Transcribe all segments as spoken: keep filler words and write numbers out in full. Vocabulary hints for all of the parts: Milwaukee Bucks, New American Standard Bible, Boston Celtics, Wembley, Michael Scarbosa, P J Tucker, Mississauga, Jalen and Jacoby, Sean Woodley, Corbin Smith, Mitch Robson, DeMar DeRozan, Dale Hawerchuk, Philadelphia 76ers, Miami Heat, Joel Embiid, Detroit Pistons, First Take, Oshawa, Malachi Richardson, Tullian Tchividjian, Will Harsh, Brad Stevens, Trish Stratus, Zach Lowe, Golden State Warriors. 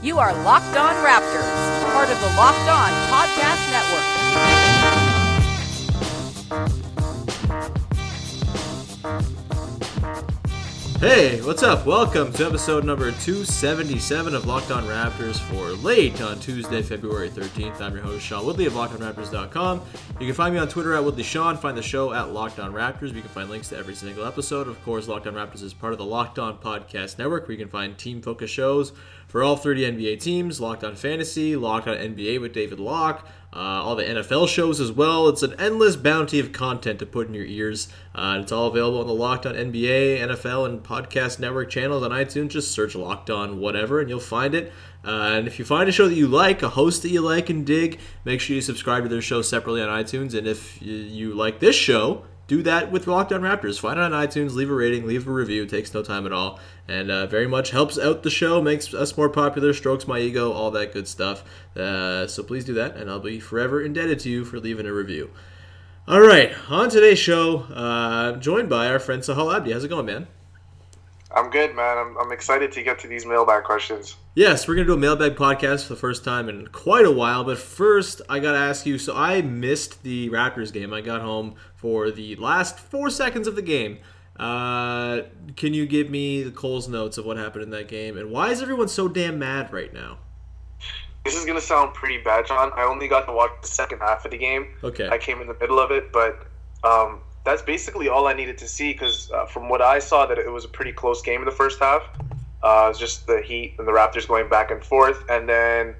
You are Locked On Raptors, part of the Locked On Podcast Network. Hey, what's up? Welcome to episode number two seventy-seven of Locked On Raptors for late on Tuesday, February thirteenth. I'm your host, Sean Woodley of locked on raptors dot com. You can find me on Twitter at WoodleySean. Find the show at Locked On Raptors. You can find links to every single episode. Of course, Locked On Raptors is part of the Locked On Podcast Network, where you can find team-focused shows for all thirty N B A teams, Locked On Fantasy, Locked On N B A with David Locke, uh, all the N F L shows as well. It's an endless bounty of content to put in your ears. Uh, it's all available on the Locked On N B A, N F L, and Podcast Network channels on iTunes. Just search Locked On whatever and you'll find it. Uh, and if you find a show that you like, a host that you like and dig, make sure you subscribe to their show separately on iTunes. And if you, you like this show, do that with Locked On Raptors. Find it on iTunes, leave a rating, leave a review. It takes no time at all, and uh, very much helps out the show, makes us more popular, strokes my ego, all that good stuff. Uh, so please do that, and I'll be forever indebted to you for leaving a review. All right, on today's show, uh, I'm joined by our friend Sahal Abdi. How's it going, man? I'm good, man. I'm, I'm excited to get to these mailbag questions. Yes, we're going to do a mailbag podcast for the first time in quite a while. But first, I got to ask you, so I missed the Raptors game. I got home for the last four seconds of the game. Uh, can you give me the Cole's notes of what happened in that game? And why is everyone so damn mad right now? This is going to sound pretty bad, John. I only got to watch the second half of the game. Okay. I came in the middle of it, but... Um, that's basically all I needed to see because uh, from what I saw, that it was a pretty close game in the first half. Uh, it was just the Heat and the Raptors going back and forth. And then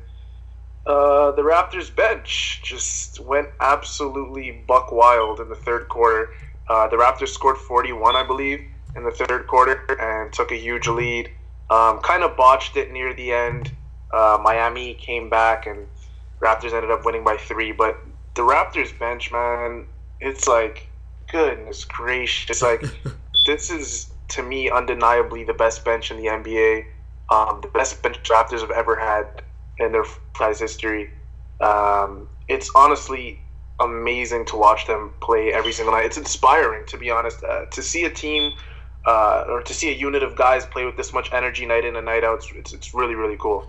uh, the Raptors bench just went absolutely buck wild in the third quarter. Uh, the Raptors scored forty-one, I believe, in the third quarter and took a huge lead. Um, kind of botched it near the end. Uh, Miami came back and Raptors ended up winning by three. But the Raptors bench, man, it's like... goodness gracious. It's like, this is, to me, undeniably the best bench in the N B A. Um, the best bench Raptors have ever had in their franchise history. Um, it's honestly amazing to watch them play every single night. It's inspiring, to be honest. Uh, to see a team uh, or to see a unit of guys play with this much energy night in and night out, it's, it's really, really cool.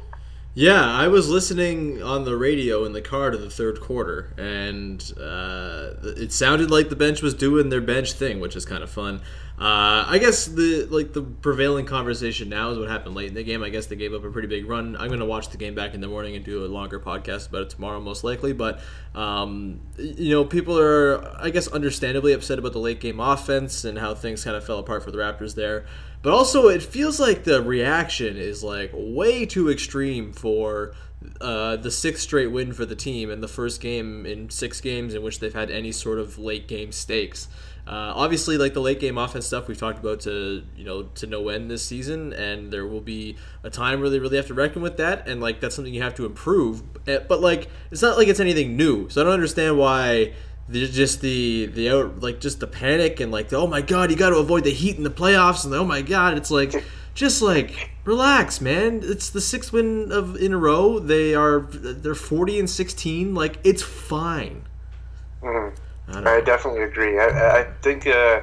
Yeah, I was listening on the radio in the car to the third quarter, and uh, it sounded like the bench was doing their bench thing, which is kind of fun. Uh, I guess the like the prevailing conversation now is what happened late in the game. I guess they gave up a pretty big run. I'm going to watch the game back in the morning and do a longer podcast about it tomorrow, most likely. But um, you know, people are, I guess, understandably upset about the late game offense and how things kind of fell apart for the Raptors there. But also, it feels like the reaction is like way too extreme for uh, the sixth straight win for the team and the first game in six games in which they've had any sort of late game stakes. Uh, obviously, like the late game offense stuff we've talked about to you know to no end this season, and there will be a time where they really have to reckon with that, and like that's something you have to improve. But like it's not like it's anything new, so I don't understand why. Just the the out, like just the panic and like the, oh my god, you got to avoid the Heat in the playoffs and the, oh my god, it's like just like relax, man. It's the sixth win of in a row. They are they're forty and sixteen. Like it's fine. Mm-hmm. I, don't I definitely agree. I I think uh,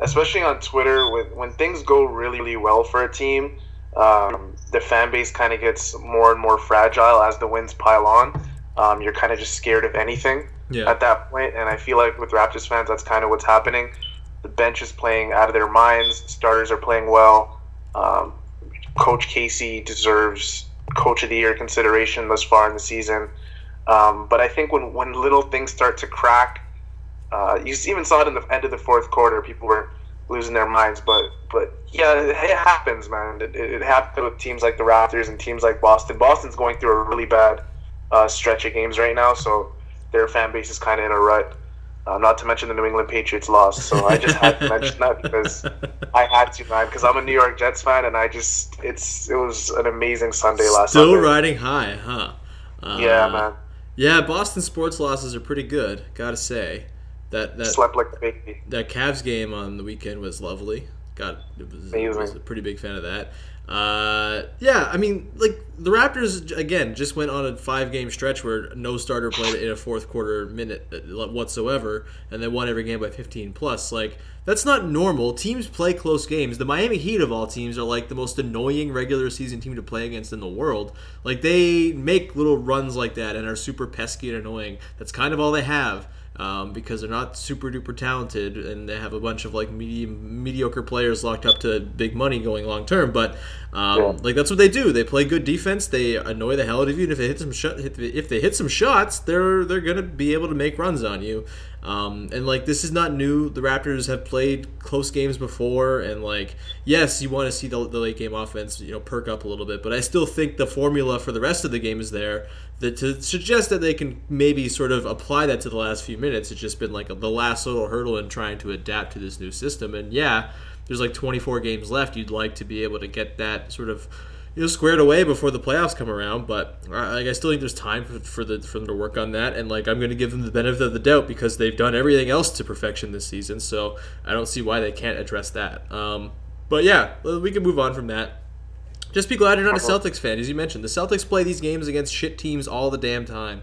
especially on Twitter with when things go really, really well for a team, um, the fan base kind of gets more and more fragile as the wins pile on. Um, you're kind of just scared of anything. Yeah. At that point, and I feel like with Raptors fans, that's kind of what's happening. The bench is playing out of their minds. Starters are playing well. Um, Coach Casey deserves Coach of the Year consideration thus far in the season. Um, but I think when, when little things start to crack, uh, you even saw it in the end of the fourth quarter. People were losing their minds. But but yeah, it, it happens, man. It, it happened with teams like the Raptors and teams like Boston. Boston's going through a really bad uh, stretch of games right now, so their fan base is kind of in a rut. Um, not to mention the New England Patriots lost, so I just had to mention that because I had to, man, because I'm a New York Jets fan, and I just, it's it was an amazing Sunday Still last Sunday. Still riding high, huh? Uh, yeah, man. Yeah, Boston sports losses are pretty good, gotta say. That that Slept like a baby. That Cavs game on the weekend was lovely. God, it was, I was a pretty big fan of that. Uh, yeah, I mean, like, the Raptors, again, just went on a five-game stretch where no starter played in a fourth-quarter minute whatsoever, and they won every game by fifteen plus. Like, that's not normal. Teams play close games. The Miami Heat, of all teams, are, like, the most annoying regular season team to play against in the world. Like, they make little runs like that and are super pesky and annoying. That's kind of all they have. Um, because they're not super duper talented, and they have a bunch of like medi- mediocre players locked up to big money going long term. But um, yeah. like that's what they do. They play good defense. They annoy the hell out of you. And if they hit some sh- hit, if they hit some shots, they're they're gonna be able to make runs on you. Um, and like this is not new. The Raptors have played close games before. And like yes, you want to see the, the late game offense, you know, perk up a little bit. But I still think the formula for the rest of the game is there. That to suggest that they can maybe sort of apply that to the last few minutes, it's just been like a, the last little hurdle in trying to adapt to this new system. And yeah, there's like twenty-four games left. You'd like to be able to get that sort of, you know, squared away before the playoffs come around. But like, I still think there's time for, for the for them to work on that. And like I'm going to give them the benefit of the doubt because they've done everything else to perfection this season. So I don't see why they can't address that. Um, but yeah, we can move on from that. Just be glad you're not a Celtics fan, as you mentioned. The Celtics play these games against shit teams all the damn time.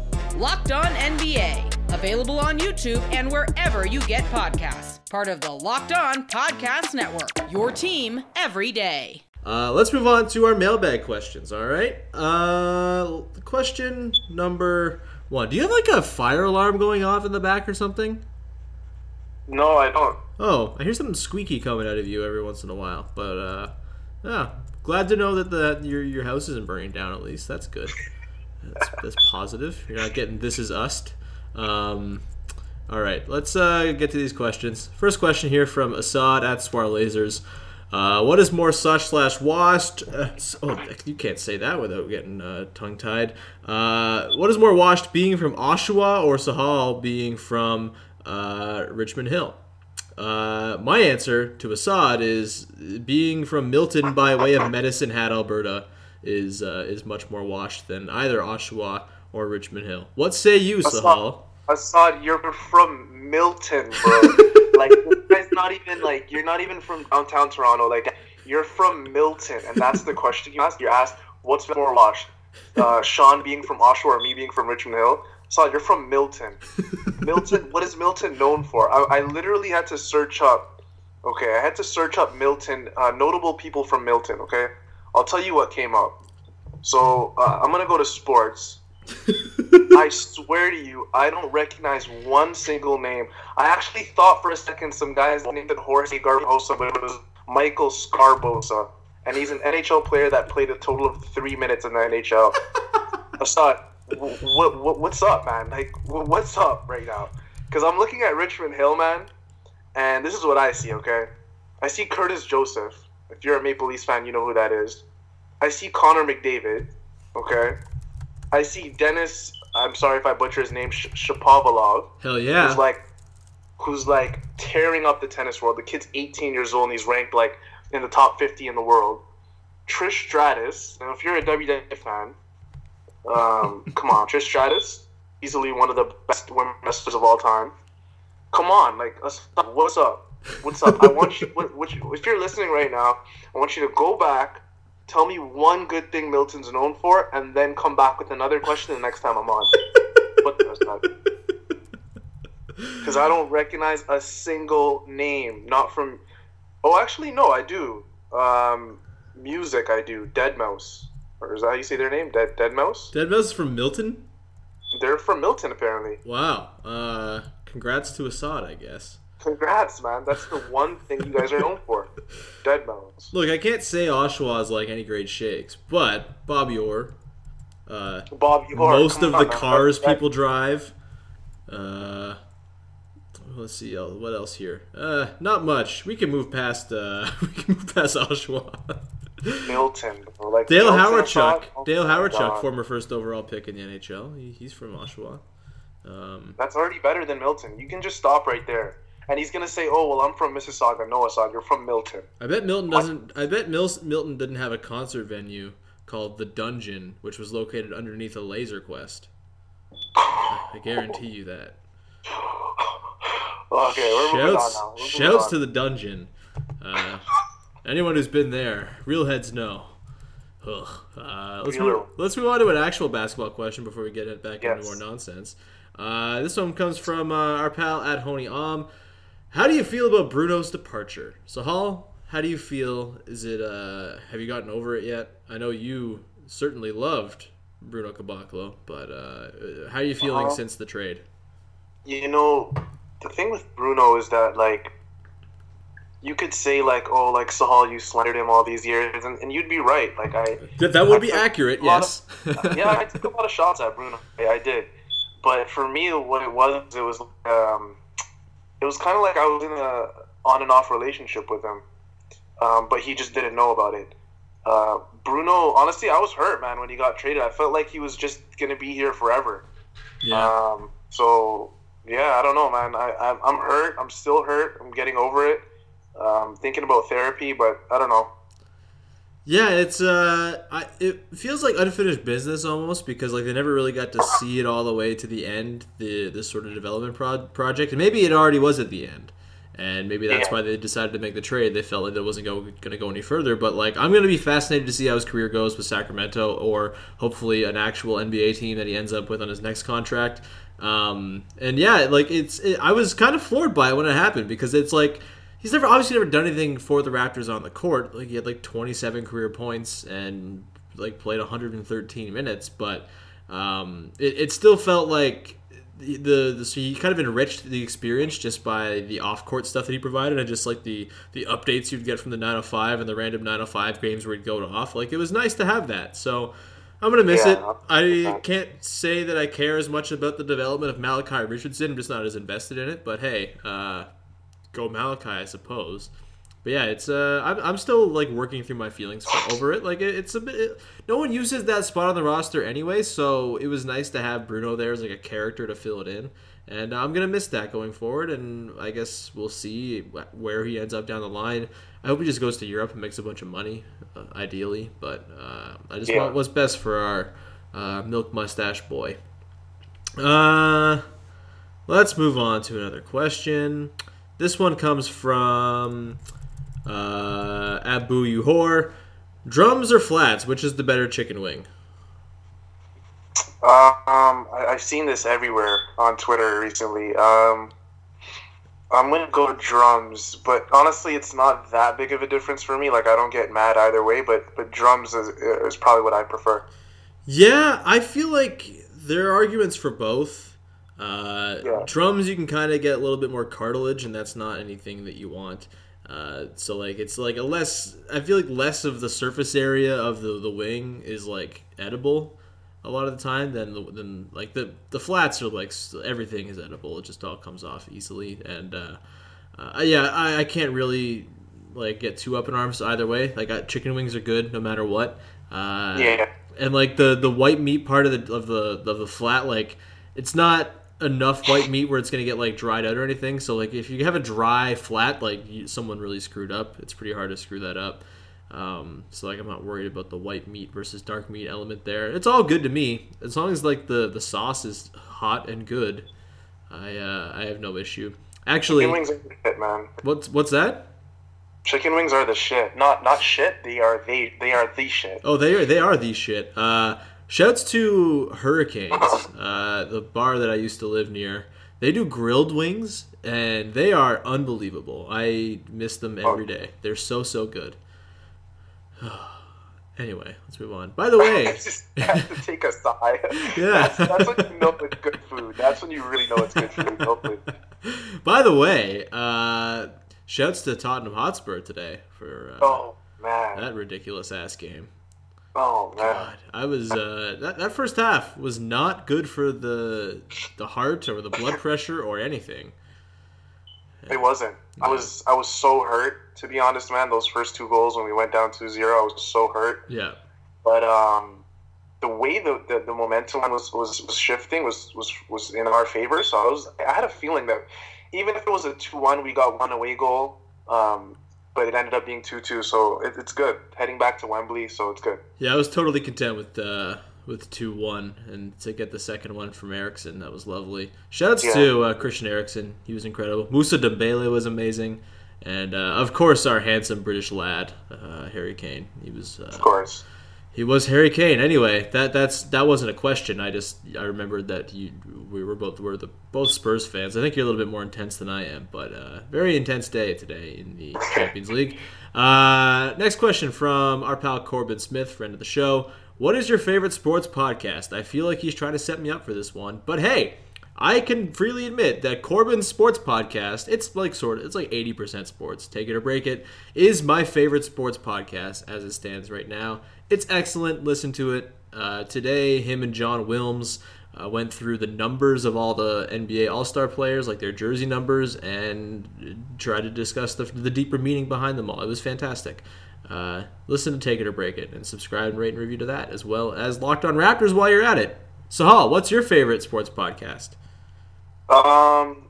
Locked On N B A, available on YouTube and wherever you get podcasts. Part of the Locked On Podcast Network, your team every day. Uh, let's move on to our mailbag questions, all right? Uh, question number one. Do you have like a fire alarm going off in the back or something? No, I don't. Oh, I hear something squeaky coming out of you every once in a while. But, uh, yeah, glad to know that the, your your house isn't burning down at least. That's good. That's, that's positive. You're not getting This Is Us. Um, all right, let's uh, get to these questions. First question here from Assad at Swar Lasers. Uh, what is more sush slash washed? Uh, oh, you can't say that without getting uh, tongue-tied. Uh, what is more washed, being from Oshawa or Sahal being from uh, Richmond Hill? Uh, my answer to Assad is being from Milton by way of Medicine Hat, Alberta. Is uh, is much more washed than either Oshawa or Richmond Hill. What say you, Assad, Sahal? Assad, you're from Milton, bro. Like, you guys not even like you're not even from downtown Toronto. Like, you're from Milton, and that's the question you asked. You asked, what's more washed, uh, Sean being from Oshawa or me being from Richmond Hill? Assad, you're from Milton. Milton, what is Milton known for? I, I literally had to search up. Okay, I had to search up Milton, uh, notable people from Milton. Okay. I'll tell you what came up. So, uh, I'm going to go to sports. I swear to you, I don't recognize one single name. I actually thought for a second some guy's named Jorge Garbosa, but it was Michael Scarbosa. And he's an N H L player that played a total of three minutes in the N H L. Assad, w- w- what's up, man? Like, w- what's up right now? Because I'm looking at Richmond Hill, man, and this is what I see, okay? I see Curtis Joseph. If you're a Maple Leafs fan, you know who that is. I see Connor McDavid, okay? I see Denis, I'm sorry if I butcher his name, Sh- Shapovalov. Hell yeah. Who's like, who's like tearing up the tennis world. The kid's eighteen years old and he's ranked like in the top fifty in the world. Trish Stratus, now if you're a W W E fan, um, come on, Trish Stratus, easily one of the best women wrestlers of all time. Come on, like, what's up? What's up? I want you, what, what you, if you're listening right now, I want you to go back, tell me one good thing Milton's known for, and then come back with another question the next time I'm on. What the hell's that? Because I don't recognize a single name. Not from... Oh, actually, no, I do. Um, music, I do. deadmau five. Or is that how you say their name? Dead deadmau five? deadmau five is from Milton? They're from Milton, apparently. Wow. Uh, congrats to Assad, I guess. Congrats, man. That's the one thing you guys are known for. Dead mounts. Look, I can't say Oshawa is like any great shakes, but Bobby Orr. Uh, Bobby Orr. Most of the cars people drive. Uh, let's see what else here. Uh, not much. We can move past. Uh, we can move past Oshawa. Milton, like Dale Hawerchuk. Dale Hawerchuk, former first overall pick in the N H L. He, he's from Oshawa. Um, That's already better than Milton. You can just stop right there. And he's gonna say, "Oh well, I'm from Mississauga, no, Asad, you're from Milton." I bet Milton doesn't. I bet Mil- Milton didn't have a concert venue called the Dungeon, which was located underneath a Laser Quest. I guarantee you that. Okay, we're moving on now. We're shouts moving on. To the Dungeon. Uh, anyone who's been there, real heads know. Ugh. Uh, let's move, let's move on to an actual basketball question before we get it back yes. into more nonsense. Uh, this one comes from uh, our pal at Honey Om. How do you feel about Bruno's departure? Sahal, how do you feel? Is it? Uh, have you gotten over it yet? I know you certainly loved Bruno Caboclo, but uh, how are you feeling uh, since the trade? You know, the thing with Bruno is that, like, you could say, like, oh, like, Sahal, you slandered him all these years, and, and you'd be right. Like, I That, that would I be accurate, yes. Of, yeah, I took a lot of shots at Bruno. Yeah, I did. But for me, what it was, it was... Um, It was kind of like I was in a on and off relationship with him, um, but he just didn't know about it. Uh, Bruno, honestly, I was hurt, man, when he got traded. I felt like he was just gonna be here forever. Yeah. Um, so yeah, I don't know, man. I, I I'm hurt. I'm still hurt. I'm getting over it. Um, thinking about therapy, but I don't know. Yeah, it's uh, I, it feels like unfinished business almost because like they never really got to see it all the way to the end. The this sort of development pro- project, and maybe it already was at the end, and maybe that's yeah. why they decided to make the trade. They felt like it wasn't go, going to go any further. But like, I'm going to be fascinated to see how his career goes with Sacramento, or hopefully an actual N B A team that he ends up with on his next contract. Um, and yeah, like it's it, I was kind of floored by it when it happened because it's like. He's never obviously never done anything for the Raptors on the court. Like he had like twenty-seven career points and like played one hundred thirteen minutes, but um, it, it still felt like the, the the so he kind of enriched the experience just by the off-court stuff that he provided and just like the the updates you'd get from the nine oh five and the random nine oh five games where he'd go off. Like it was nice to have that. So I'm gonna miss yeah, it. I can't say that I care as much about the development of Malachi Richardson. I'm just not as invested in it. But hey. Uh, Go Malachi, I suppose, but yeah, it's uh, I'm I'm still like working through my feelings for, over it. Like it, it's a bit, it, no one uses that spot on the roster anyway, so it was nice to have Bruno there as like a character to fill it in, and I'm gonna miss that going forward. And I guess we'll see where he ends up down the line. I hope he just goes to Europe and makes a bunch of money, uh, ideally. But uh, I just yeah. want what's best for our uh, milk mustache boy. Uh, let's move on to another question. This one comes from uh, Abu Yuhor. Drums or flats? Which is the better chicken wing? Uh, um, I, I've seen this everywhere on Twitter recently. Um, I'm gonna go drums, but honestly, it's not that big of a difference for me. Like I don't get mad either way, but but drums is, is probably what I prefer. Yeah, I feel like there are arguments for both. Uh, yeah. Drums, you can kind of get a little bit more cartilage, and that's not anything that you want. Uh, so like, it's like a less. I feel like less of the surface area of the, the wing is like edible a lot of the time than the, than like the the flats are like everything is edible. It just all comes off easily, and uh, uh, yeah, I, I can't really like get too up in arms either way. Like I, chicken wings are good no matter what. Uh, yeah, and like the, the white meat part of the of the of the flat, like it's not. Enough white meat where it's gonna get like dried out or anything. So like if you have a dry flat, like you, someone really screwed up. It's pretty hard to screw that up. Um, so like I'm not worried about the white meat versus dark meat element there. It's all good to me as long as like the, the sauce is hot and good. I uh, I have no issue. Actually, chicken wings are the shit, man. What's what's that? Chicken wings are the shit. Not not shit. They are the they are the shit. Oh, they are they are the shit. Uh. Shouts to Hurricanes, uh, the bar that I used to live near. They do grilled wings, and they are unbelievable. I miss them every day. They're so, so good. Anyway, let's move on. By the way, I just have to take a sigh. Yeah, that's, that's when you know it's good food. That's when you really know it's good food. Hopefully. By the way, uh, shouts to Tottenham Hotspur today for uh, oh man that ridiculous ass game. Oh man, God, I was uh, that that first half was not good for the the heart or the blood pressure or anything. It wasn't. I was I was so hurt, to be honest, man. Those first two goals when we went down two zero, I was so hurt. Yeah. But um, the way the, the, the momentum was, was, was shifting was, was was in our favor. So I was I had a feeling that even if it was a two one, we got one away goal. Um, but it ended up being two two, so it, it's good. Heading back to Wembley, so it's good. Yeah, I was totally content with uh, with two one, and to get the second one from Eriksen, that was lovely. Shoutouts yeah. to uh, Christian Eriksen. He was incredible. Moussa Dembele was amazing. And, uh, of course, our handsome British lad, uh, Harry Kane. He was, uh, of course. He was Harry Kane. Anyway, that that's that wasn't a question. I just I remembered that you we were both were the both Spurs fans. I think you're a little bit more intense than I am, but uh, very intense day today in the Champions League. Uh, next question from our pal Corbin Smith, friend of the show. What is your favorite sports podcast? I feel like he's trying to set me up for this one, but hey, I can freely admit that Corbin's sports podcast, it's like sort of, it's like eighty percent sports, Take It or Break It, is my favorite sports podcast as it stands right now. It's excellent. Listen to it. Uh, today, him and John Wilms uh, went through the numbers of all the N B A All-Star players, like their jersey numbers, and tried to discuss the, the deeper meaning behind them all. It was fantastic. Uh, listen to Take It or Break It, and subscribe and rate and review to that, as well as Locked On Raptors while you're at it. Sahal, what's your favorite sports podcast? Um,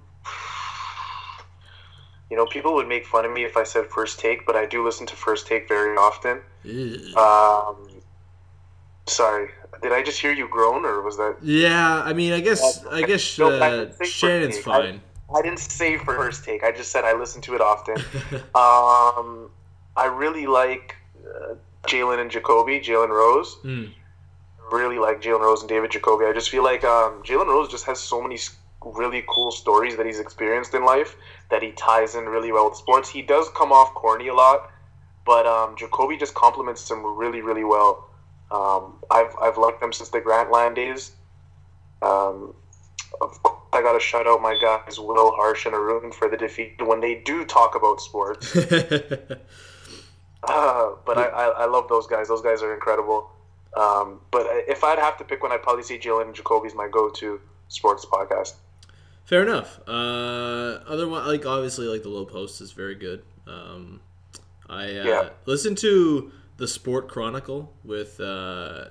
you know, people would make fun of me if I said First Take, but I do listen to First Take very often. Ew. Um, sorry, did I just hear you groan, or was that? Yeah, I mean, I guess, I guess uh, no, I Shannon's fine. I, I didn't say First Take. I just said I listen to it often. um, I really like uh, Jalen and Jacoby, Jalen Rose. Mm. Really like Jalen Rose and David Jacoby. I just feel like um, Jalen Rose just has so many really cool stories that he's experienced in life that he ties in really well with sports. He does come off corny a lot, but um, Jacoby just compliments him really, really well. Um, I've I've liked them since the Grantland days. Um, of course, I gotta shout out my guys Will Harsh and Arun for the defeat when they do talk about sports. uh, but I, I I love those guys. Those guys are incredible. Um, but if I'd have to pick one, I'd probably say Jalen and Jacoby's my go-to sports podcast. Fair enough. Uh, other one, like obviously, like the Low Post is very good. Um, I uh, yeah. listened to the Sport Chronicle with uh,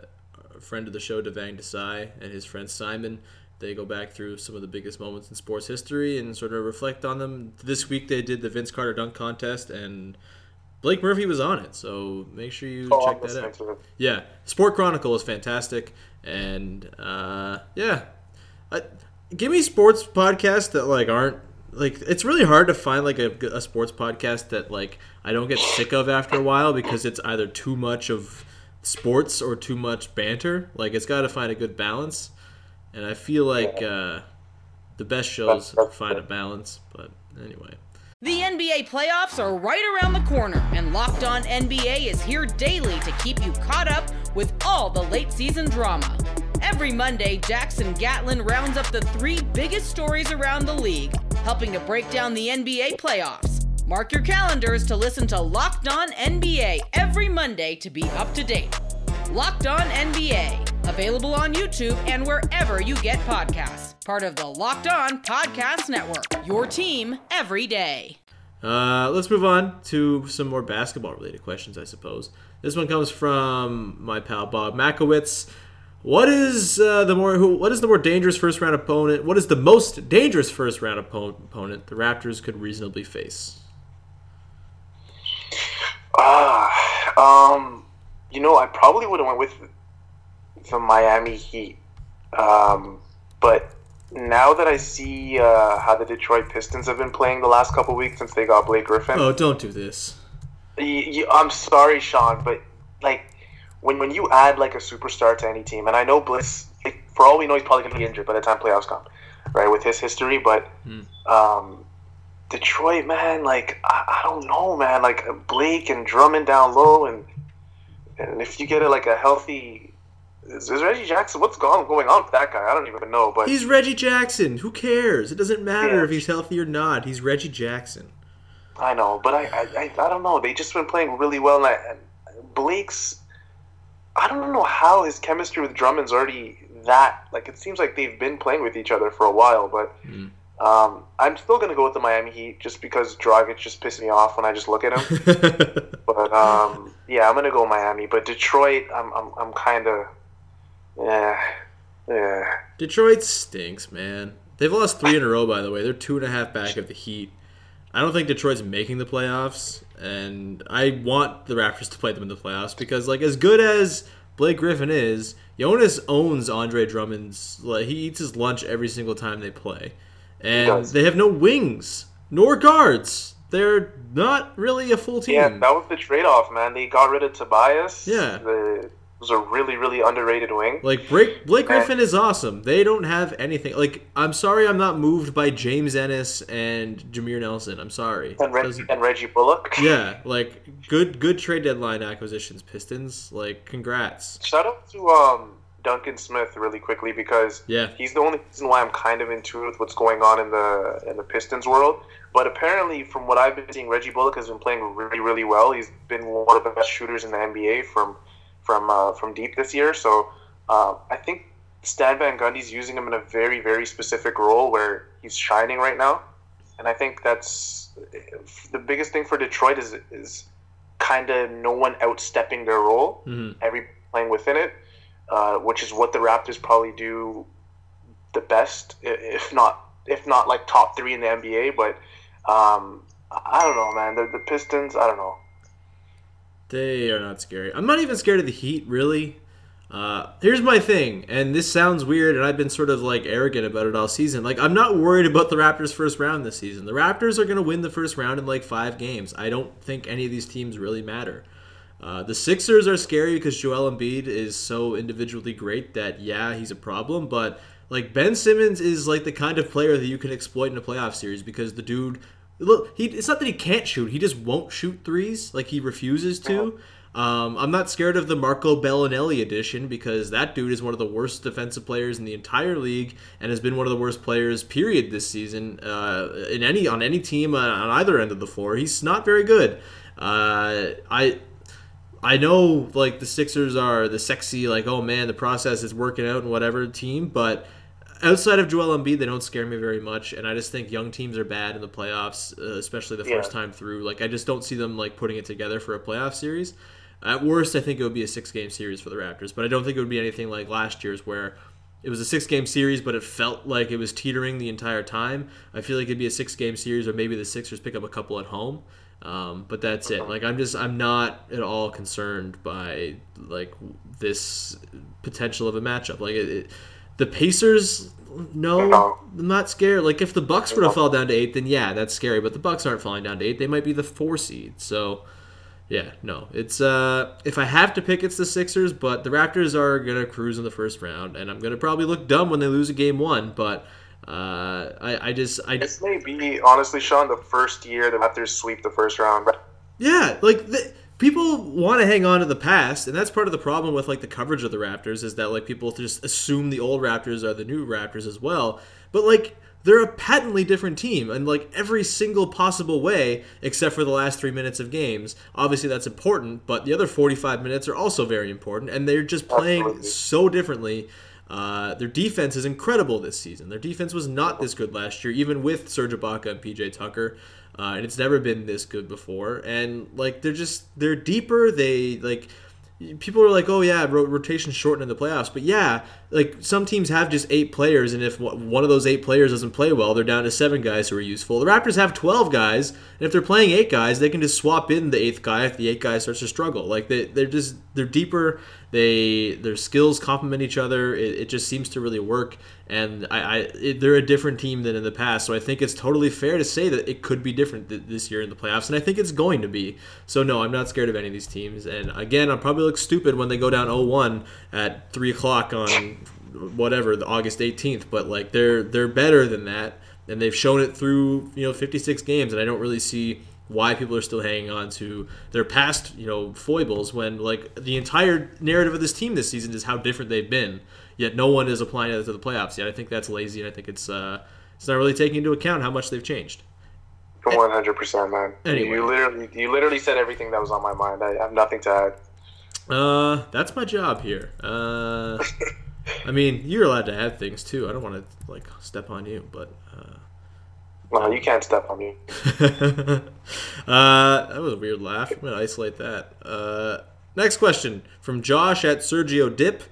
a friend of the show, Devang Desai, and his friend Simon. They go back through some of the biggest moments in sports history and sort of reflect on them. This week they did the Vince Carter dunk contest, and Blake Murphy was on it, so make sure you oh, check that out. Yeah, Sport Chronicle is fantastic, and uh, yeah. I, give me sports podcasts that like aren't like it's really hard to find like a, a sports podcast that like I don't get sick of after a while because it's either too much of sports or too much banter. Like it's got to find a good balance, and I feel like uh, the best shows find a balance. But anyway. The N B A playoffs are right around the corner, and Locked On N B A is here daily to keep you caught up with all the late season drama. Every Monday, Jackson Gatlin rounds up the three biggest stories around the league, helping to break down the N B A playoffs. Mark your calendars to listen to Locked On N B A every Monday to be up to date. Locked On N B A, available on YouTube and wherever you get podcasts. Part of the Locked On Podcast Network, your team every day. Uh, let's move on to some more basketball-related questions, I suppose. This one comes from my pal Bob Makowitz. What is uh, the more who? What is the more dangerous first round opponent? What is the most dangerous first round oppo- opponent the Raptors could reasonably face? Ah, uh, um, you know, I probably would have went with the Miami Heat, um, but now that I see uh, how the Detroit Pistons have been playing the last couple weeks since they got Blake Griffin, oh, don't do this. You, you, I'm sorry, Sean, but like. When when you add like a superstar to any team, and I know Bliss, like, for all we know, he's probably going to be injured by the time playoffs come, right? With his history, but mm. um, Detroit, man, like I, I don't know, man, like Blake and Drummond down low, and And if you get it like a healthy, is, is Reggie Jackson? What's going going on with that guy? I don't even know. But he's Reggie Jackson. Who cares? It doesn't matter yeah. if he's healthy or not. He's Reggie Jackson. I know, but I I, I, I don't know. They just been playing really well, and, I, and Blake's. I don't know how his chemistry with Drummond's already that. Like, it seems like they've been playing with each other for a while, but mm. um, I'm still going to go with the Miami Heat just because Dragic just pissed me off when I just look at him. but, um, yeah, I'm going to go Miami. But Detroit, I'm I'm, I'm kind of, yeah, yeah. Detroit stinks, man. They've lost three in a row, by the way. They're two and a half back of the Heat. I don't think Detroit's making the playoffs, and I want the Raptors to play them in the playoffs because, like, as good as Blake Griffin is, Jonas owns Andre Drummond's. Like, he eats his lunch every single time they play, and they have no wings nor guards. They're not really a full team. Yeah, that was the trade-off, man. They got rid of Tobias. Yeah, the, it was a really, really underrated wing. Like Blake, Blake Griffin and, is awesome. They don't have anything. Like, I'm sorry, I'm not moved by James Ennis and Jameer Nelson. I'm sorry. And, Reg- and Reggie Bullock. Yeah, like good, good trade deadline acquisitions. Pistons, like, congrats. Shout out to um Duncan Smith really quickly because yeah. he's the only reason why I'm kind of in tune with what's going on in the in the Pistons world. But apparently, from what I've been seeing, Reggie Bullock has been playing really, really well. He's been one of the best shooters in the N B A from from uh, from deep this year. So uh, I think Stan Van Gundy's using him in a very, very specific role where he's shining right now. And I think that's the biggest thing for Detroit is is kind of no one outstepping their role, mm-hmm. every playing within it. Uh, which is what the Raptors probably do the best, if not if not like top three in the N B A. But um, I don't know, man. The, the Pistons, I don't know. They are not scary. I'm not even scared of the Heat, really. Uh, here's my thing, and this sounds weird, and I've been sort of like arrogant about it all season. Like, I'm not worried about the Raptors' first round this season. The Raptors are going to win the first round in like five games. I don't think any of these teams really matter. Uh, the Sixers are scary because Joel Embiid is so individually great that, yeah, he's a problem. But, like, Ben Simmons is, like, the kind of player that you can exploit in a playoff series because the dude... Look, he, it's not that he can't shoot. He just won't shoot threes. Like, he refuses to. Um, I'm not scared of the Marco Bellinelli edition because that dude is one of the worst defensive players in the entire league and has been one of the worst players, period, this season uh, in any on any team uh, on either end of the floor. He's not very good. Uh, I... I know, like, the Sixers are the sexy, like, oh, man, the process is working out and whatever team, but outside of Joel Embiid, they don't scare me very much, and I just think young teams are bad in the playoffs, uh, especially the yeah. first time through. Like, I just don't see them, like, putting it together for a playoff series. At worst, I think it would be a six-game series for the Raptors, but I don't think it would be anything like last year's where it was a six-game series, but it felt like it was teetering the entire time. I feel like it'd be a six-game series, or maybe the Sixers pick up a couple at home. Um, but that's it. Like, I'm just, I'm not at all concerned by, like, this potential of a matchup. Like, it, it, the Pacers, no, no, I'm not scared. Like, if the Bucks were to fall down to eight, then yeah, that's scary. But the Bucks aren't falling down to eight. They might be the four seed. So, yeah, no. It's uh, if I have to pick, it's the Sixers. But the Raptors are gonna cruise in the first round, and I'm gonna probably look dumb when they lose a game one, but. Uh, I, I just I this may be honestly, Sean, the first year the Raptors sweep the first round. Yeah, like the, people want to hang on to the past, and that's part of the problem with like the coverage of the Raptors is that like people just assume the old Raptors are the new Raptors as well. But like they're a patently different team, in like every single possible way except for the last three minutes of games. Obviously, that's important, but the other forty-five minutes are also very important, and they're just playing Absolutely. so differently. Uh, their defense is incredible this season. Their defense was not this good last year, even with Serge Ibaka and P J Tucker, uh, and it's never been this good before. And like they're just they're deeper. They like people are like, oh yeah, rotation shortened in the playoffs, but yeah, like some teams have just eight players, and if one of those eight players doesn't play well, they're down to seven guys who are useful. The Raptors have twelve guys, and if they're playing eight guys, they can just swap in the eighth guy if the eighth guy starts to struggle. Like they they're just they're deeper. They their skills complement each other. It, it just seems to really work, and I, I it, they're a different team than in the past. So I think it's totally fair to say that it could be different th- this year in the playoffs, and I think it's going to be. So no, I'm not scared of any of these teams. And again, I'll probably look stupid when they go down oh one at three o'clock on whatever the August eighteenth. But like they're they're better than that, and they've shown it through you know fifty-six games, and I don't really see why people are still hanging on to their past, you know, foibles when, like, the entire narrative of this team this season is how different they've been, yet no one is applying it to the playoffs yet. I think that's lazy, and I think it's uh, it's not really taking into account how much they've changed. one hundred percent, man. Anyway. You literally you literally said everything that was on my mind. I have nothing to add. Uh, that's my job here. Uh, I mean, you're allowed to add things, too. I don't want to, like, step on you, but... Uh, no, you can't step on me. uh, that was a weird laugh. I'm going to isolate that. Uh, next question from Josh at Sergio Dip.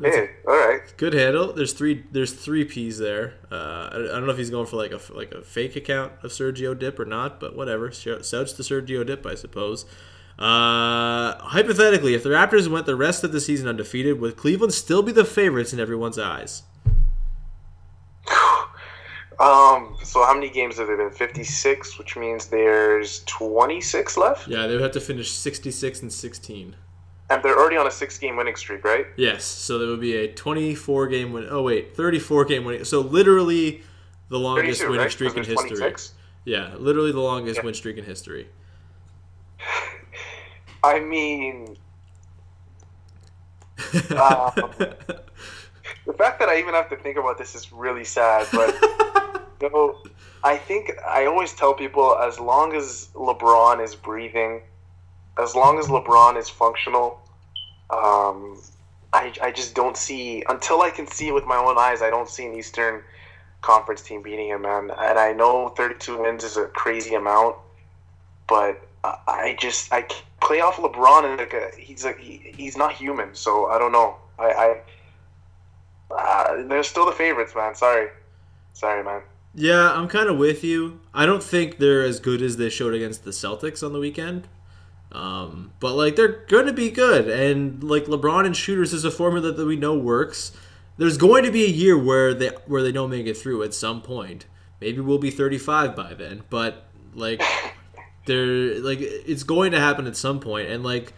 Hey, all right. Good handle. There's three. There's three P's there. Uh, I, I don't know if he's going for like a like a fake account of Sergio Dip or not, but whatever. Shouts to Sergio Dip, I suppose. Uh, hypothetically, if the Raptors went the rest of the season undefeated, would Cleveland still be the favorites in everyone's eyes? Um. So how many games have they been? fifty-six, which means there's twenty-six left. Yeah, they would have to finish sixty-six and sixteen. And they're already on a six-game winning streak, right? Yes. So there would be a twenty-four-game win. Oh, wait, thirty-four-game winning. So literally the longest winning right? streak in history. twenty-six? Yeah, literally the longest yeah. win streak in history. I mean, um, the fact that I even have to think about this is really sad. But you know, I think I always tell people, as long as LeBron is breathing, as long as LeBron is functional, um, I, I just don't see, until I can see it with my own eyes, I don't see an Eastern Conference team beating him, man. And I know thirty-two wins is a crazy amount, but I just, I play off LeBron, and like a, he's like he, he's not human, so I don't know. I, I uh, they're still the favorites, man. Sorry. Sorry, man. Yeah, I'm kind of with you. I don't think they're as good as they showed against the Celtics on the weekend. Um, but, like, they're going to be good. And, like, LeBron and shooters is a formula that we know works. There's going to be a year where they where they don't make it through at some point. Maybe we'll be thirty-five by then. But, like, they're, like, it's going to happen at some point. And, like,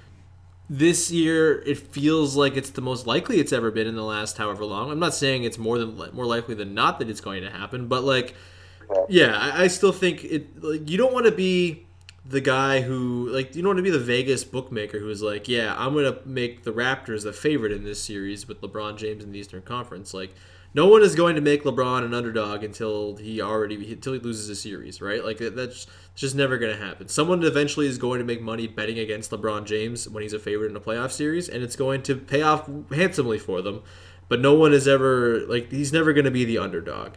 this year it feels like it's the most likely it's ever been in the last however long. I'm not saying it's more than more likely than not that it's going to happen. But, like, yeah, I, I still think it. Like, you don't want to be the guy who, like, you don't want to be the Vegas bookmaker who is like, yeah, I'm going to make the Raptors a favorite in this series with LeBron James in the Eastern Conference. Like, no one is going to make LeBron an underdog until he already until he loses a series, right? Like, that's just never going to happen. Someone eventually is going to make money betting against LeBron James when he's a favorite in a playoff series, and it's going to pay off handsomely for them. But no one is ever, like, he's never going to be the underdog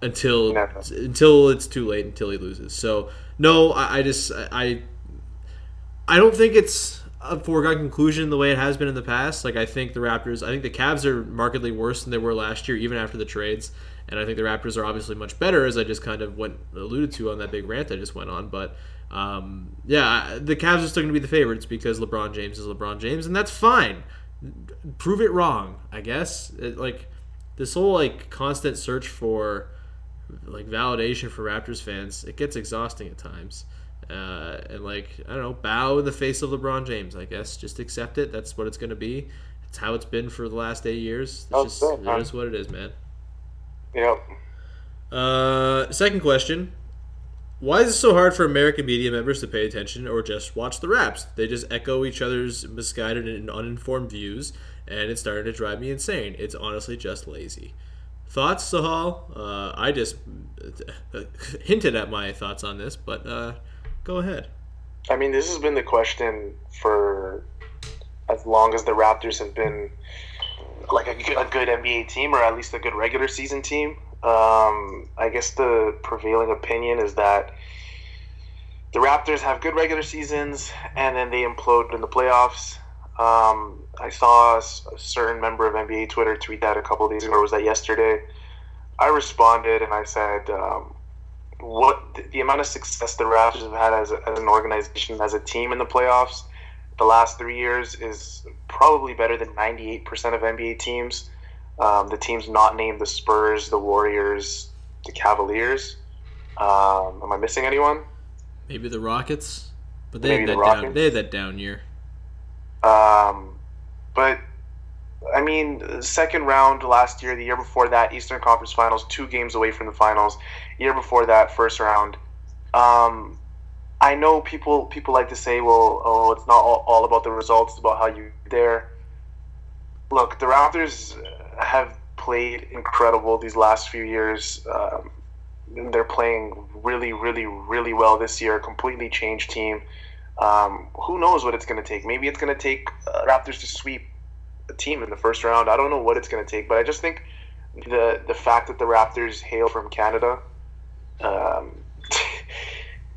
until Never. until it's too late, until he loses. So no, I, I just I I don't think it's a foregone conclusion the way it has been in the past. Like, I think the Raptors, I think the Cavs are markedly worse than they were last year, even after the trades. And I think the Raptors are obviously much better, as I just kind of went alluded to on that big rant I just went on. But um, yeah, the Cavs are still going to be the favorites because LeBron James is LeBron James, and that's fine. Prove it wrong, I guess. It, like this whole like constant search for like validation for Raptors fans, it gets exhausting at times. Uh, and like, I don't know, bow in the face of LeBron James, I guess. Just accept it. That's what it's going to be. It's how it's been for the last eight years. It's That's just it is what it is, man. Yep. Uh, second question. Why is it so hard for American media members to pay attention or just watch the Raps? They just echo each other's misguided and uninformed views, and it's starting to drive me insane. It's honestly just lazy. Thoughts, Sahal? Uh, I just hinted at my thoughts on this, but uh, go ahead. I mean, this has been the question for as long as the Raptors have been like a, a good N B A team, or at least a good regular season team. Um, I guess the prevailing opinion is that the Raptors have good regular seasons, and then they implode in the playoffs. Um, I saw a certain member of N B A Twitter tweet that a couple of days ago, or was that yesterday? I responded and I said, um, what the amount of success the Raptors have had as, a, as an organization, as a team in the playoffs, the last three years is probably better than ninety-eight percent of N B A teams. Um, the teams not named the Spurs, the Warriors, the Cavaliers. Um, am I missing anyone? Maybe the Rockets, but they had that down, they had that down year. Um, but I mean, second round last year, the year before that, Eastern Conference Finals, two games away from the finals. Year before that, first round. Um, I know people people like to say, well, oh, it's not all, all about the results, it's about how you get there. Look, the Raptors have played incredible these last few years. Um, they're playing really, really, really well this year. Completely changed team. Um, who knows what it's going to take? Maybe it's going to take uh, Raptors to sweep a team in the first round. I don't know what it's going to take, but I just think the the fact that the Raptors hail from Canada, um,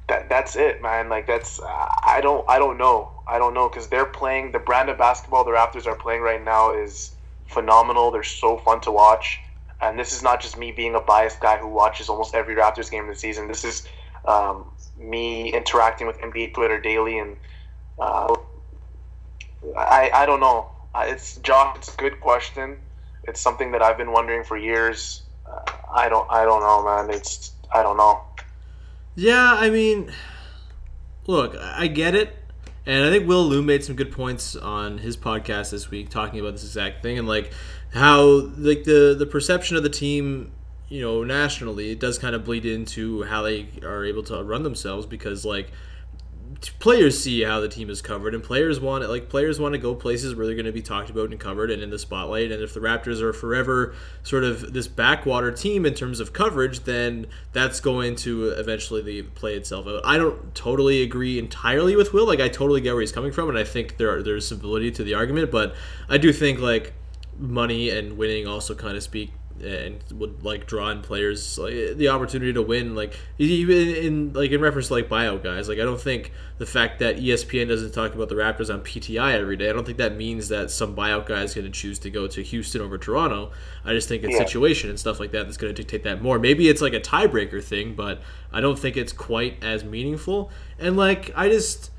that that's it, man. Like that's I don't I don't know I don't know because they're playing the brand of basketball the Raptors are playing right now is phenomenal. They're so fun to watch, and this is not just me being a biased guy who watches almost every Raptors game this season. This is um, me interacting with N B A Twitter daily, and uh, I I don't know. Uh, it's Josh. It's a good question. It's something that I've been wondering for years. Uh, I don't. I don't know, man. It's. I don't know. Yeah, I mean, look, I get it, and I think Will Lou made some good points on his podcast this week, talking about this exact thing and like how like the the perception of the team, you know, nationally, it does kind of bleed into how they are able to run themselves because like. Players see how the team is covered, and players want like players want to go places where they're going to be talked about and covered and in the spotlight. And if the Raptors are forever sort of this backwater team in terms of coverage, then that's going to eventually play itself out. I don't totally agree entirely with Will. Like I totally get where he's coming from, and I think there are, there's some validity to the argument. But I do think like money and winning also kind of speak. And would like draw in players like, the opportunity to win, like even in like in reference to like buyout guys. Like I don't think the fact that E S P N doesn't talk about the Raptors on P T I every day. I don't think that means that some buyout guy is going to choose to go to Houston over Toronto. I just think it's yeah. situation and stuff like that that's going to dictate that more. Maybe it's like a tiebreaker thing, but I don't think it's quite as meaningful. And like I just.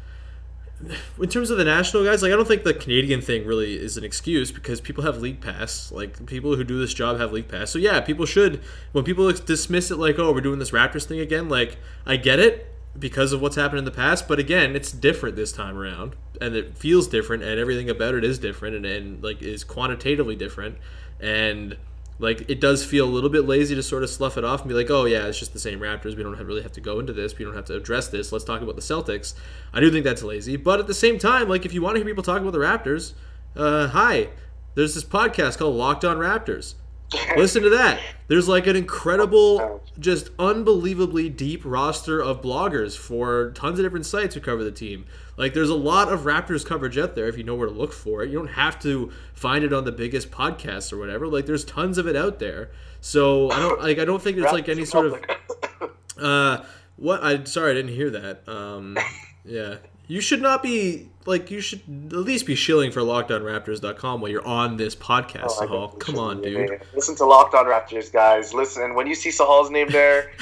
In terms of the national guys, like I don't think the Canadian thing really is an excuse because people have league pass. Like people who do this job have league pass. So yeah, people should. When people dismiss it, like oh, we're doing this Raptors thing again. Like I get it because of what's happened in the past, but again, it's different this time around, and it feels different, and everything about it is different, and, and like is quantitatively different, and like it does feel a little bit lazy to sort of slough it off and be like, oh yeah, it's just the same Raptors. We don't have, really have to go into this. We don't have to address this. Let's talk about the Celtics. I do think that's lazy. But at the same time, like if you want to hear people talk about the Raptors, uh, hi, there's this podcast called Locked On Raptors. Listen to that. There's like an incredible, just unbelievably deep roster of bloggers for tons of different sites who cover the team. Like there's a lot of Raptors coverage out there if you know where to look for it. You don't have to find it on the biggest podcasts or whatever. Like there's tons of it out there. So I don't like I don't think there's like any sort of uh what I sorry I didn't hear that. Um yeah. You should not be, like, you should at least be shilling for locked on raptors dot com while you're on this podcast, oh, Sahal. Come on, dude. There. Listen to Locked On Raptors, guys. Listen, when you see Sahal's name there,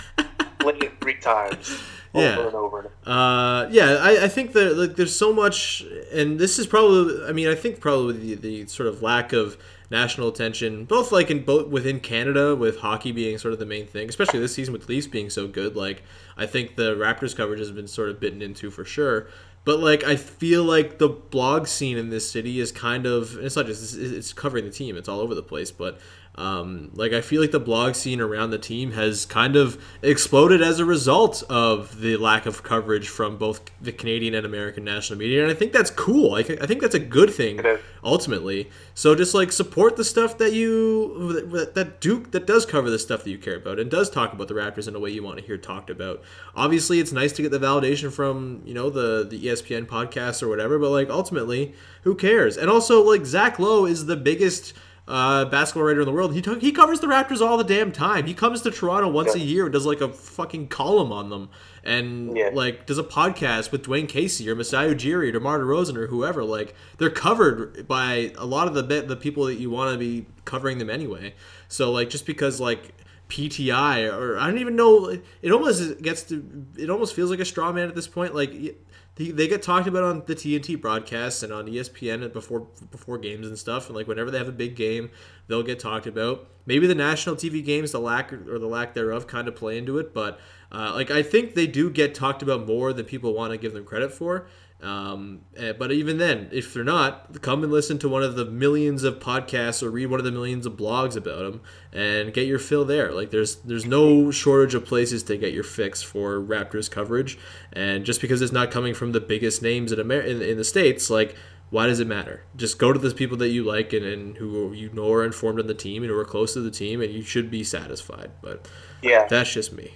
play it three times. Over yeah. and over. Uh, yeah, I, I think that like, there's so much, and this is probably, I mean, I think probably the, the sort of lack of national attention, both like in both within Canada, with hockey being sort of the main thing, especially this season with the Leafs being so good. Like, I think the Raptors coverage has been sort of bitten into for sure. But, like, I feel like the blog scene in this city is kind of... It's not just... It's covering the team. It's all over the place. But, um, like, I feel like the blog scene around the team has kind of exploded as a result of the lack of coverage from both the Canadian and American national media. And I think that's cool. I think that's a good thing, ultimately. So just, like, support the stuff that you... That, that Duke that does cover the stuff that you care about and does talk about the Raptors in a way you want to hear talked about. Obviously, it's nice to get the validation from, you know, the the E S P N podcasts or whatever, but like ultimately who cares? And also like Zach Lowe is the biggest uh basketball writer in the world. He t- he covers the Raptors all the damn time. He comes to Toronto once yeah. a year and does like a fucking column on them and yeah. like does a podcast with Dwayne Casey or Masai Ujiri or DeMar DeRozan or whoever. Like they're covered by a lot of the the people that you want to be covering them anyway. So like just because like P T I or I don't even know, it almost gets to it almost feels like a straw man at this point. Like they get talked about on the T N T broadcasts and on E S P N and before before games and stuff. And like whenever they have a big game, they'll get talked about. Maybe the national T V games, the lack or the lack thereof, kind of play into it. But uh, like I think they do get talked about more than people want to give them credit for. Um, but even then, if they're not, come and listen to one of the millions of podcasts or read one of the millions of blogs about them and get your fill there. Like there's there's no shortage of places to get your fix for Raptors coverage. And just because it's not coming from the biggest names in Amer- in, in the States, like, why does it matter? Just go to the people that you like and, and who you know are informed on the team and who are close to the team, and you should be satisfied. But yeah, that's just me.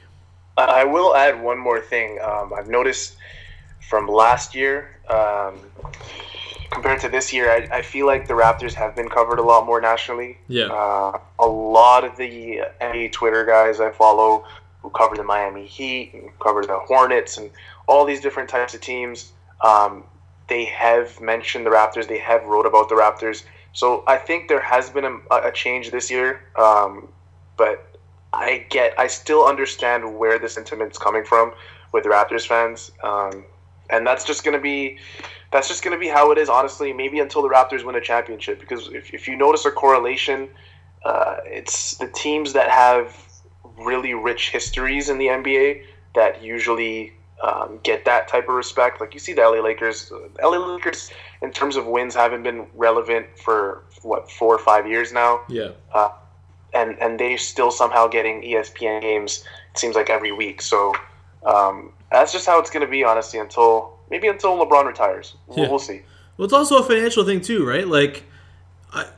I will add one more thing. Um, I've noticed from last year, um, compared to this year, I, I feel like the Raptors have been covered a lot more nationally. Yeah. Uh, a lot of the N B A Twitter guys I follow who cover the Miami Heat and cover the Hornets and all these different types of teams, um, they have mentioned the Raptors. They have wrote about the Raptors. So I think there has been a, a change this year, um, but I get, I still understand where the sentiment's coming from with Raptors fans, um, and that's just gonna be, that's just gonna be how it is. Honestly, maybe until the Raptors win a championship, because if if you notice a correlation, uh, it's the teams that have really rich histories in the N B A that usually um, get that type of respect. Like you see the L A Lakers. L A Lakers, in terms of wins, haven't been relevant for what four or five years now. Yeah. Uh, And and they're still somehow getting E S P N games, it seems like, every week. So um, that's just how it's going to be, honestly, until maybe until LeBron retires. We'll, yeah. we'll see. Well, it's also a financial thing too, right? Like, I,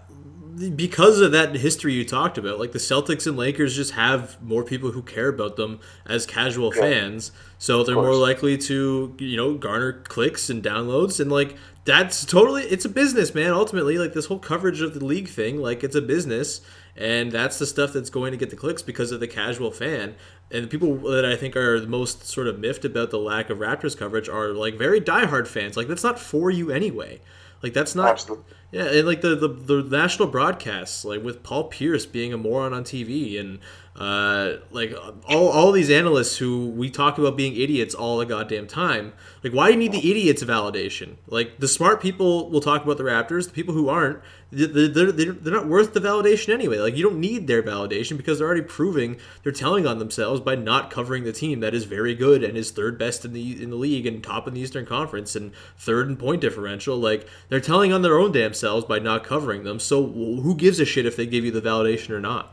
because of that history you talked about, like the Celtics and Lakers just have more people who care about them as casual yeah. fans. So they're more likely to, you know, garner clicks and downloads. And, like, that's totally – it's a business, man, ultimately. Like, this whole coverage of the league thing, like, it's a business. And that's the stuff that's going to get the clicks because of the casual fan. And the people that I think are the most sort of miffed about the lack of Raptors coverage are, like, very diehard fans. Like, that's not for you anyway. Like, that's not... Absolutely. Yeah, and, like, the, the, the national broadcasts, like, with Paul Pierce being a moron on T V and, uh, like, all all these analysts who we talk about being idiots all the goddamn time. Like, why do you need the idiots' validation? Like, the smart people will talk about the Raptors. The people who aren't, they're, they're, they're not worth the validation anyway. Like, you don't need their validation because they're already proving, they're telling on themselves by not covering the team that is very good and is third best in the in the league and top in the Eastern Conference and third in point differential. Like, they're telling on their own damn selves by not covering them. So who gives a shit if they give you the validation or not?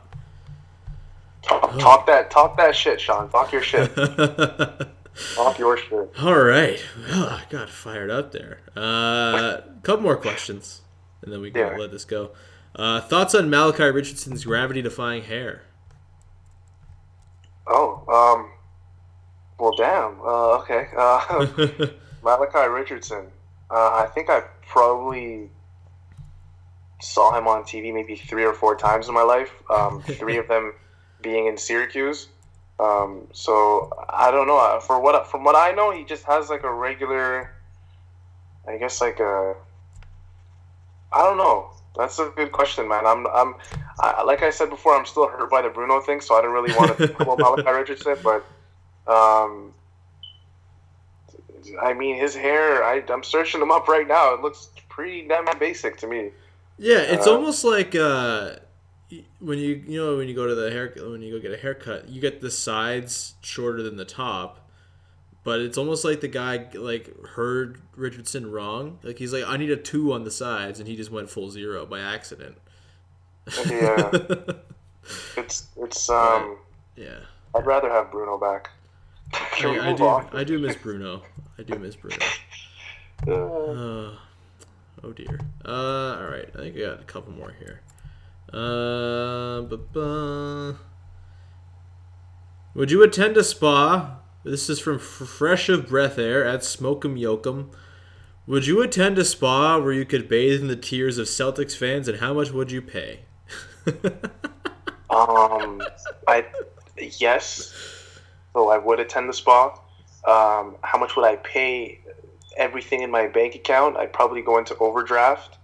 Talk, talk that talk that shit, Sean. Talk your shit. Talk your shit. All right. Well, I got fired up there. A uh, couple more questions, and then we can yeah. let this go. Uh, thoughts on Malachi Richardson's gravity-defying hair? Oh, um, well, damn. Uh, okay. Uh, Malachi Richardson. Uh, I think I probably saw him on T V maybe three or four times in my life. Um, three of them being in Syracuse. Um, so I don't know. For what from what I know, he just has like a regular, I guess like a, I don't know. That's a good question, man. I'm I'm I, like I said before, I'm still hurt by the Bruno thing, so I don't really want to think about Malachi Richardson, but um, I mean his hair, I I'm searching him up right now. It looks pretty damn basic to me. Yeah, it's uh, almost like uh when you you know when you go to the hair when you go get a haircut, you get the sides shorter than the top, but it's almost like the guy like heard Richardson wrong. Like he's like, I need a two on the sides, and he just went full zero by accident. Yeah, it's it's um yeah. I'd rather have Bruno back. Can I, we move I do on? I do miss Bruno. I do miss Bruno. Uh, oh dear. Uh, all right. I think I got a couple more here. Uh, ba-ba. Would you attend a spa? This is from Fresh of Breath Air at Smokem Yokum. Would you attend a spa where you could bathe in the tears of Celtics fans, and how much would you pay? um, I yes. So I would attend the spa. Um, how much would I pay? Everything in my bank account. I'd probably go into overdraft.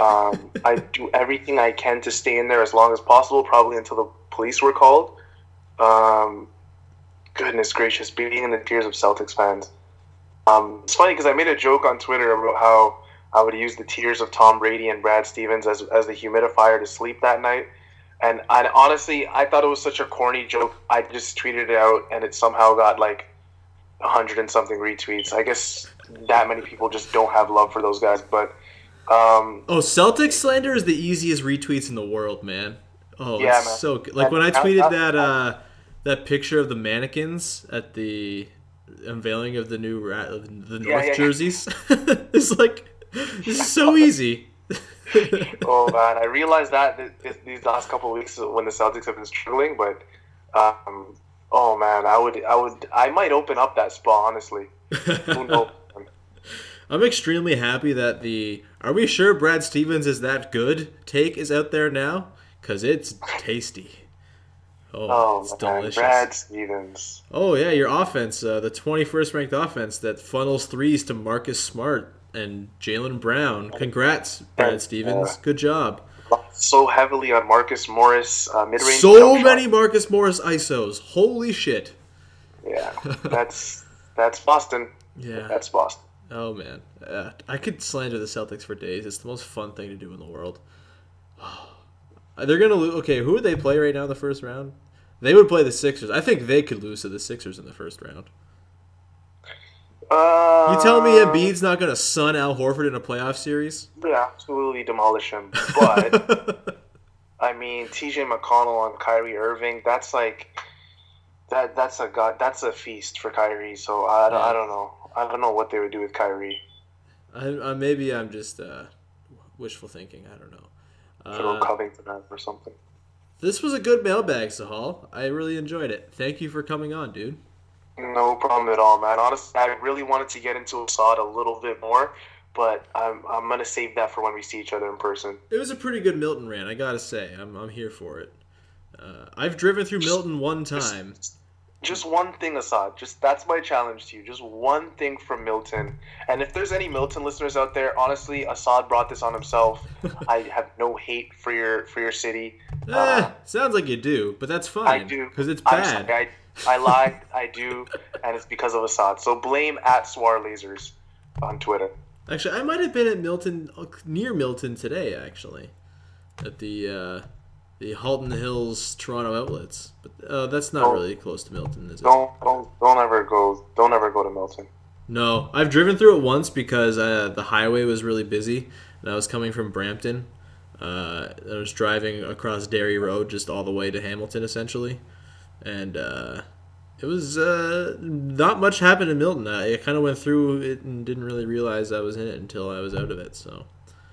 um, I do everything I can to stay in there as long as possible, probably until the police were called. Um, goodness gracious, being in the tears of Celtics fans. Um, it's funny because I made a joke on Twitter about how I would use the tears of Tom Brady and Brad Stevens as as the humidifier to sleep that night. And I, honestly, I thought it was such a corny joke. I just tweeted it out, and it somehow got like a hundred and something retweets. I guess that many people just don't have love for those guys. But um, oh, Celtics slander is the easiest retweets in the world, man. Oh, yeah, it's man. so good. Like when I tweeted that uh, that picture of the mannequins at the unveiling of the new Rat- the North yeah, yeah, jerseys. Yeah. It's like this is so easy. Oh man, I realized that these last couple of weeks when the Celtics have been struggling, but um, oh man, I would, I would, I might open up that spa honestly. Who knows? I'm extremely happy that the "Are we sure Brad Stevens is that good?" take is out there now because it's tasty. Oh, oh it's man, delicious. Brad Stevens. Oh yeah, your offense, uh, the twenty-first ranked offense that funnels threes to Marcus Smart and Jaylen Brown. Congrats, Brad Stevens. Good job. So heavily on Marcus Morris uh, mid-range. So many shot. Marcus Morris I S Os. Holy shit. Yeah, that's that's Boston. Yeah, that's Boston. Oh man, uh, I could slander the Celtics for days. It's the most fun thing to do in the world. They're gonna lose. Okay, who would they play right now in the first round? They would play the Sixers. I think they could lose to the Sixers in the first round. Uh, you tell me Embiid's not going to sun Al Horford in a playoff series? Yeah, absolutely demolish him. But, I mean, T J McConnell and Kyrie Irving, that's like, that that's a god, that's a feast for Kyrie. So I, yeah. I don't know. I don't know what they would do with Kyrie. I, I, maybe I'm just uh, wishful thinking. I don't know. Throw uh, Covington or something. This was a good mailbag, Sahal. I really enjoyed it. Thank you for coming on, dude. No problem at all, man. Honestly, I really wanted to get into Assad a little bit more, but I'm I'm gonna save that for when we see each other in person. It was a pretty good Milton rant, I gotta say. I'm I'm here for it. Uh, I've driven through just, Milton one time. Just, just one thing, Assad. Just that's my challenge to you. Just one thing from Milton. And if there's any Milton listeners out there, honestly, Assad brought this on himself. I have no hate for your for your city. Eh, uh, sounds like you do, but that's fine. I do because it's bad. I, I, I lied, I do, and it's because of Assad. So blame at Swar Lasers on Twitter. Actually, I might have been at Milton, near Milton today, actually, at the uh, the Halton Hills Toronto outlets. But uh, that's not don't, really close to Milton, is it? Don't don't don't ever go. Don't ever go to Milton. No, I've driven through it once because uh, the highway was really busy, and I was coming from Brampton. Uh, I was driving across Derry Road, just all the way to Hamilton, essentially. And uh, it was uh, not much happened in Milton. I, I kind of went through it and didn't really realize I was in it until I was out of it. So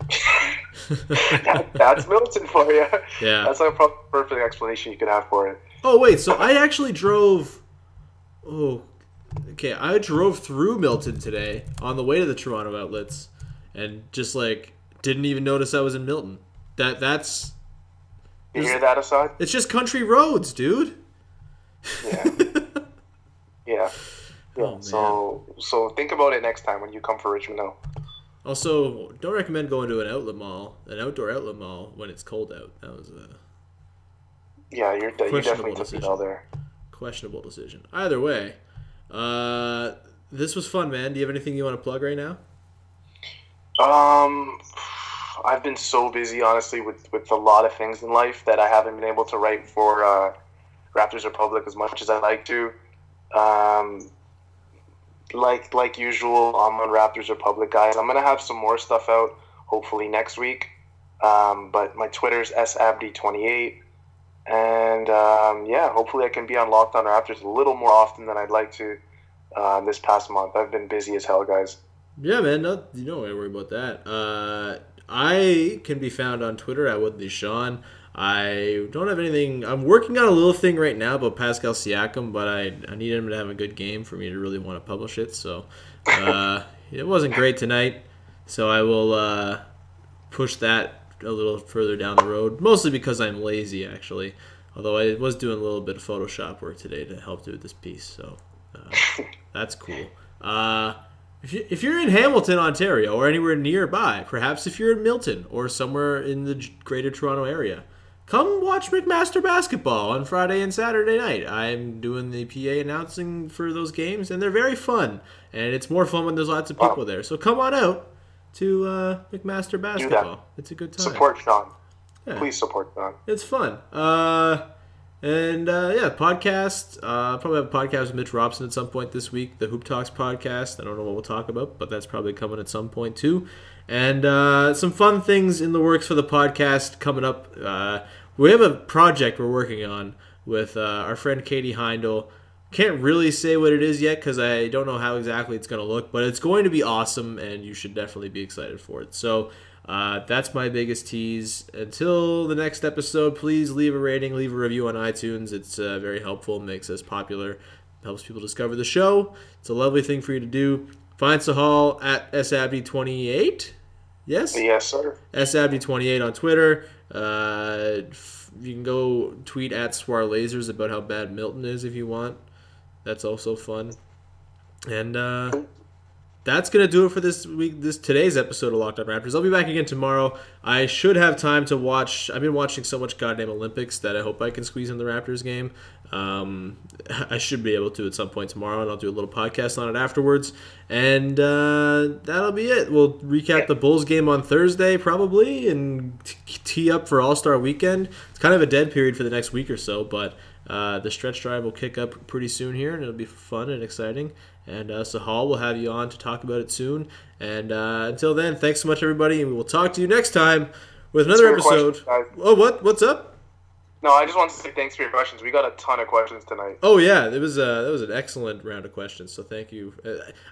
that, that's Milton for you. Yeah, that's a pro- perfect explanation you could have for it. Oh wait, so I actually drove. Oh, okay. I drove through Milton today on the way to the Toronto outlets, and just like didn't even notice I was in Milton. That that's. You hear that, Assad? It's just country roads, dude. yeah. yeah, yeah. Oh, so, so think about it next time when you come for Richmond Hill. Also, don't recommend going to an outlet mall, an outdoor outlet mall, when it's cold out. That was a yeah, you're, de- questionable you definitely decision. Took it all there. Questionable decision. Either way, uh, this was fun, man. Do you have anything you want to plug right now? Um, I've been so busy, honestly, with with a lot of things in life that I haven't been able to write for. Uh, Raptors Republic as much as I like to. Um, like like usual, I'm on Raptors Republic, guys. I'm going to have some more stuff out, hopefully next week. Um, but my Twitter's S Abdi twenty-eight. And, um, yeah, hopefully I can be on Locked On Raptors a little more often than I'd like to uh, this past month. I've been busy as hell, guys. Yeah, man. No, you don't worry about that. Uh, I can be found on Twitter at Woodley Sean. I don't have anything. I'm working on a little thing right now about Pascal Siakam, but I, I need him to have a good game for me to really want to publish it. So uh, it wasn't great tonight, so I will uh, push that a little further down the road, mostly because I'm lazy, actually, although I was doing a little bit of Photoshop work today to help do this piece. So uh, that's cool. Uh, if, you, if you're in Hamilton, Ontario, or anywhere nearby, perhaps if you're in Milton or somewhere in the greater Toronto area, come watch McMaster basketball on Friday and Saturday night. I'm doing the P A announcing for those games, and they're very fun. And it's more fun when there's lots of people wow. there. So come on out to uh, McMaster basketball. It's a good time. Support Sean. Yeah. Please support Sean. It's fun. Uh, And, uh, yeah, podcast. Uh, I'll probably have a podcast with Mitch Robson at some point this week, the Hoop Talks podcast. I don't know what we'll talk about, but that's probably coming at some point, too. And uh, some fun things in the works for the podcast coming up. Uh, we have a project we're working on with uh, our friend Katie Heindel. Can't really say what it is yet because I don't know how exactly it's going to look, but it's going to be awesome, and you should definitely be excited for it. So uh, that's my biggest tease. Until the next episode, please leave a rating, leave a review on iTunes. It's uh, very helpful, makes us popular, helps people discover the show. It's a lovely thing for you to do. Find Sahal at S A B D twenty-eight. Yes? Yes, sir. S A B D twenty-eight on Twitter. Uh, you can go tweet at Swar Lasers about how bad Milton is if you want. That's also fun. And uh, that's going to do it for this week, this today's episode of Locked On Raptors. I'll be back again tomorrow. I should have time to watch. I've been watching so much goddamn Olympics that I hope I can squeeze in the Raptors game. Um, I should be able to at some point tomorrow, and I'll do a little podcast on it afterwards. And uh, that'll be it. We'll recap the Bulls game on Thursday probably and tee up for All-Star Weekend. It's kind of a dead period for the next week or so, but Uh, the stretch drive will kick up pretty soon here, and it'll be fun and exciting. And uh, Sahal will have you on to talk about it soon. And uh, until then, thanks so much, everybody, and we will talk to you next time with another episode. Question, oh, what? What's up? No, I just want to say thanks for your questions. We got a ton of questions tonight. Oh yeah, it was uh, that was an excellent round of questions. So thank you.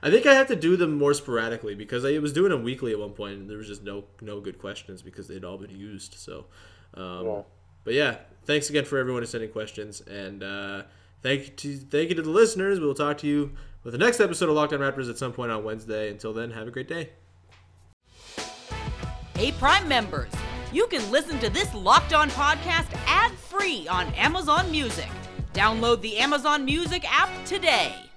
I think I have to do them more sporadically because I was doing them weekly at one point, and there was just no no good questions because they'd all been used. So. Um, yeah. But yeah, thanks again for everyone who sent in questions, and uh, thank you to thank you to the listeners. We will talk to you with the next episode of Locked On Raptors at some point on Wednesday. Until then, have a great day. Hey, Prime members, you can listen to this Locked On podcast ad free on Amazon Music. Download the Amazon Music app today.